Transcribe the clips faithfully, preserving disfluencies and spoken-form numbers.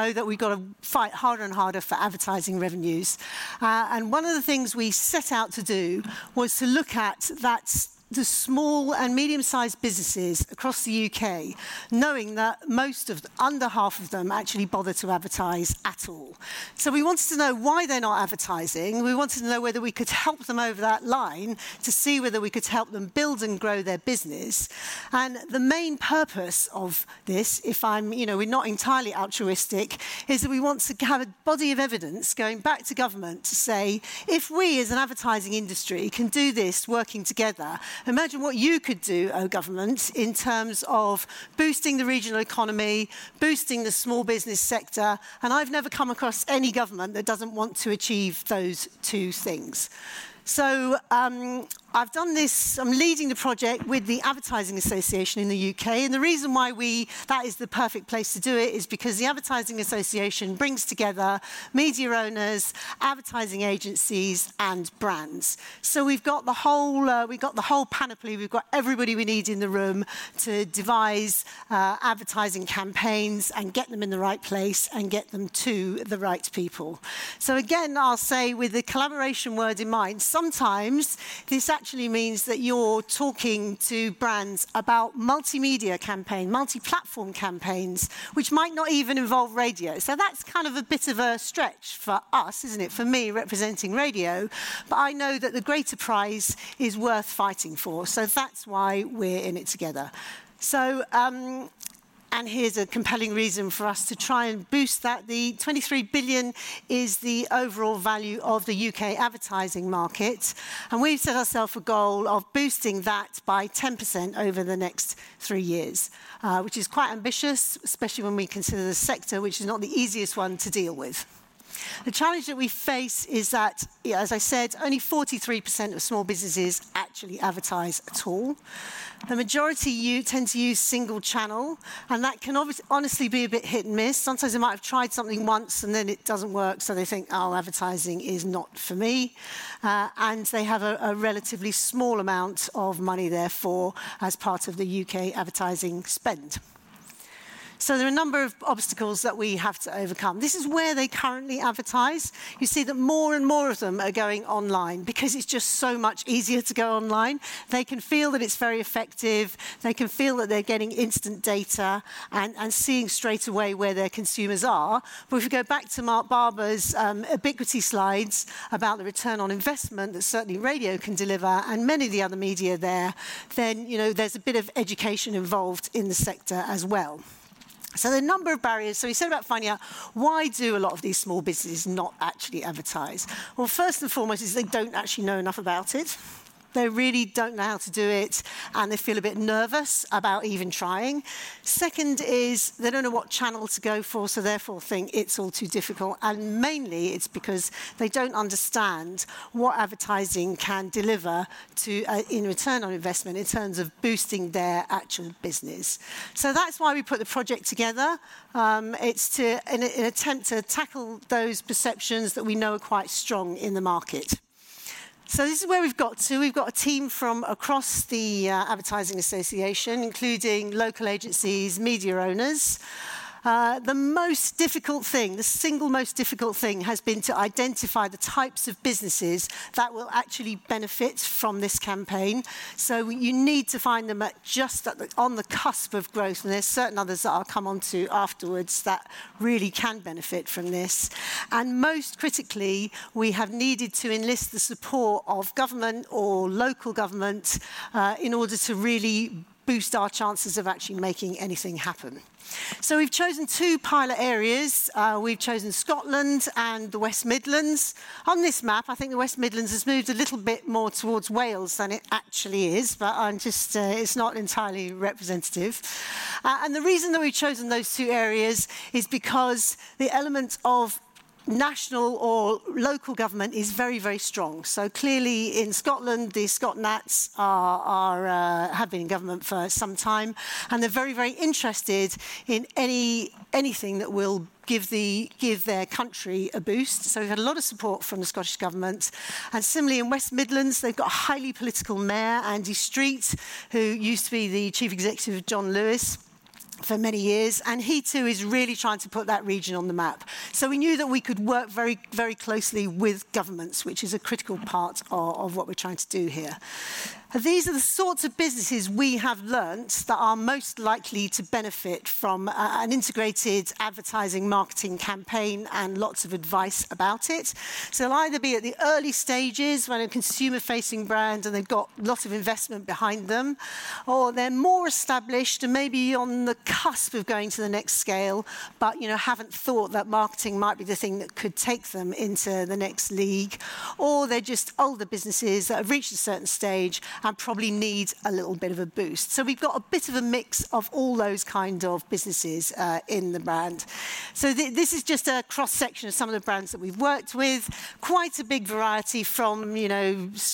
know that we've got to fight harder and harder for advertising revenues. Uh, and one of the things we set out to do was to look at that the small and medium-sized businesses across the U K, knowing that most of, under half of them actually bother to advertise at all. So we wanted to know why they're not advertising. We wanted to know whether we could help them over that line to see whether we could help them build and grow their business. And the main purpose of this, if I'm, you know, we're not entirely altruistic, is that we want to have a body of evidence going back to government to say, if we as an advertising industry can do this working together, imagine what you could do, O government, in terms of boosting the regional economy, boosting the small business sector, and I've never come across any government that doesn't want to achieve those two things. So um, I've done this, I'm leading the project with the Advertising Association in the U K, and the reason why we, that is the perfect place to do it is because the Advertising Association brings together media owners, advertising agencies and brands. So we've got the whole, uh, we've got the whole panoply, we've got everybody we need in the room to devise uh, advertising campaigns and get them in the right place and get them to the right people. So again, I'll say with the collaboration word in mind, sometimes this actually means that you're talking to brands about multimedia campaign, multi-platform campaigns, which might not even involve radio. So that's kind of a bit of a stretch for us, isn't it? For me, representing radio. But I know that the greater prize is worth fighting for. So that's why we're in it together. So... Um, And here's a compelling reason for us to try and boost that. The twenty-three billion is the overall value of the U K advertising market. And we've set ourselves a goal of boosting that by ten percent over the next three years, uh, which is quite ambitious, especially when we consider the sector, which is not the easiest one to deal with. The challenge that we face is that, as I said, only forty-three percent of small businesses actually advertise at all. The majority you tend to use single channel, and that can honestly be a bit hit and miss. Sometimes they might have tried something once and then it doesn't work, so they think, oh, advertising is not for me. Uh, and they have a, a relatively small amount of money, therefore, as part of the U K advertising spend. So there are a number of obstacles that we have to overcome. This is where they currently advertise. You see that more and more of them are going online because it's just so much easier to go online. They can feel that it's very effective. They can feel that they're getting instant data and, and seeing straight away where their consumers are. But if we go back to Mark Barber's um, ubiquity slides about the return on investment that certainly radio can deliver and many of the other media there, then you know there's a bit of education involved in the sector as well. So the number of barriers, so we said about finding out why do a lot of these small businesses not actually advertise? Well, first and foremost is they don't actually know enough about it. They really don't know how to do it, and they feel a bit nervous about even trying. Second is they don't know what channel to go for, so therefore think it's all too difficult. And mainly it's because they don't understand what advertising can deliver to, uh, in return on investment in terms of boosting their actual business. So that's why we put the project together. Um, it's to, in an attempt to tackle those perceptions that we know are quite strong in the market. So this is where we've got to. We've got a team from across the uh, Advertising Association, including local agencies, media owners. Uh, the most difficult thing, the single most difficult thing, has been to identify the types of businesses that will actually benefit from this campaign. So you need to find them at just at the, on the cusp of growth, and there's certain others that I'll come on to afterwards that really can benefit from this. And most critically, we have needed to enlist the support of government or local government uh, in order to really boost our chances of actually making anything happen. So we've chosen two pilot areas. Uh, we've chosen Scotland and the West Midlands. On this map, I think the West Midlands has moved a little bit more towards Wales than it actually is, but I'm just, uh, it's not entirely representative. Uh, and the reason that we've chosen those two areas is because the element of national or local government is very, very strong. So clearly in Scotland, the Scots are, are, uh, have been in government for some time, and they're very, very interested in any anything that will give the, give their country a boost. So we've had a lot of support from the Scottish Government. And similarly in West Midlands, they've got a highly political mayor, Andy Street, who used to be the chief executive of John Lewis. for many years, and he too is really trying to put that region on the map. So we knew that we could work very, very closely with governments, which is a critical part of, of what we're trying to do here. These are the sorts of businesses we have learnt that are most likely to benefit from uh, an integrated advertising marketing campaign and lots of advice about it. So they'll either be at the early stages when a consumer-facing brand and they've got a lot of investment behind them, or they're more established and maybe on the cusp of going to the next scale, but you know haven't thought that marketing might be the thing that could take them into the next league, or they're just older businesses that have reached a certain stage and probably need a little bit of a boost. So we've got a bit of a mix of all those kind of businesses uh, in the brand. So th this is just a cross-section of some of the brands that we've worked with. Quite a big variety from, you know,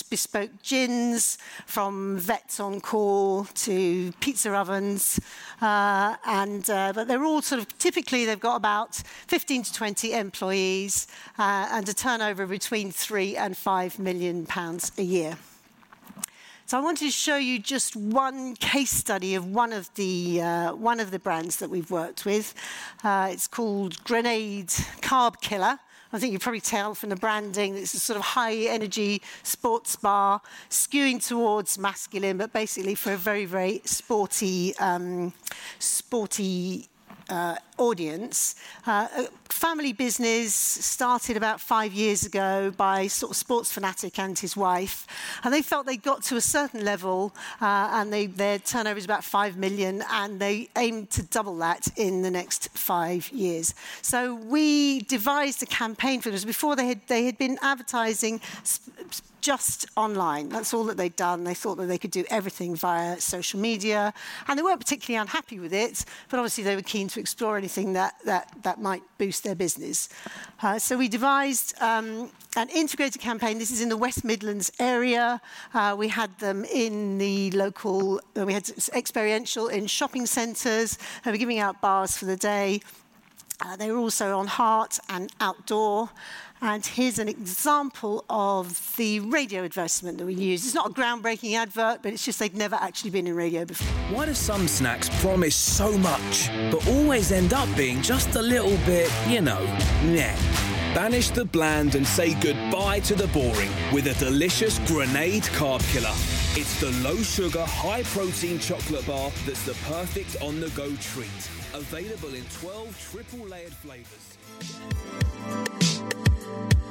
bespoke gins, from vets on call to pizza ovens. Uh, and, uh, but they're all sort of, typically they've got about fifteen to twenty employees uh, and a turnover between three and five million pounds a year. So I wanted to show you just one case study of one of the uh, one of the brands that we've worked with. Uh, it's called Grenade Carb Killer. I think you probably tell from the branding that it's a sort of high-energy sports bar, skewing towards masculine, but basically for a very, very sporty, um, sporty. Uh, audience. Uh, a family business started about five years ago by sort of sports fanatic and his wife, and they felt they got to a certain level uh, and they, their turnover is about five million and they aimed to double that in the next five years. So we devised a campaign for them. Before they had, they had been advertising just online. That's all that they'd done. They thought that they could do everything via social media, and they weren't particularly unhappy with it, but obviously they were keen to explore anything that, that, that might boost their business. Uh, so we devised um, an integrated campaign. This is in the West Midlands area. Uh, we had them in the local, uh, we had experiential in shopping centres. They were giving out bars for the day. Uh, they were also on Heart and Outdoor. And here's an example of the radio advertisement that we use. It's not a groundbreaking advert, but it's just they've never actually been in radio before. Why do some snacks promise so much, but always end up being just a little bit, you know, meh? Banish the bland and say goodbye to the boring with a delicious Grenade Carb Killer. It's the low-sugar, high-protein chocolate bar that's the perfect on-the-go treat. Available in twelve triple-layered flavours. Thank you.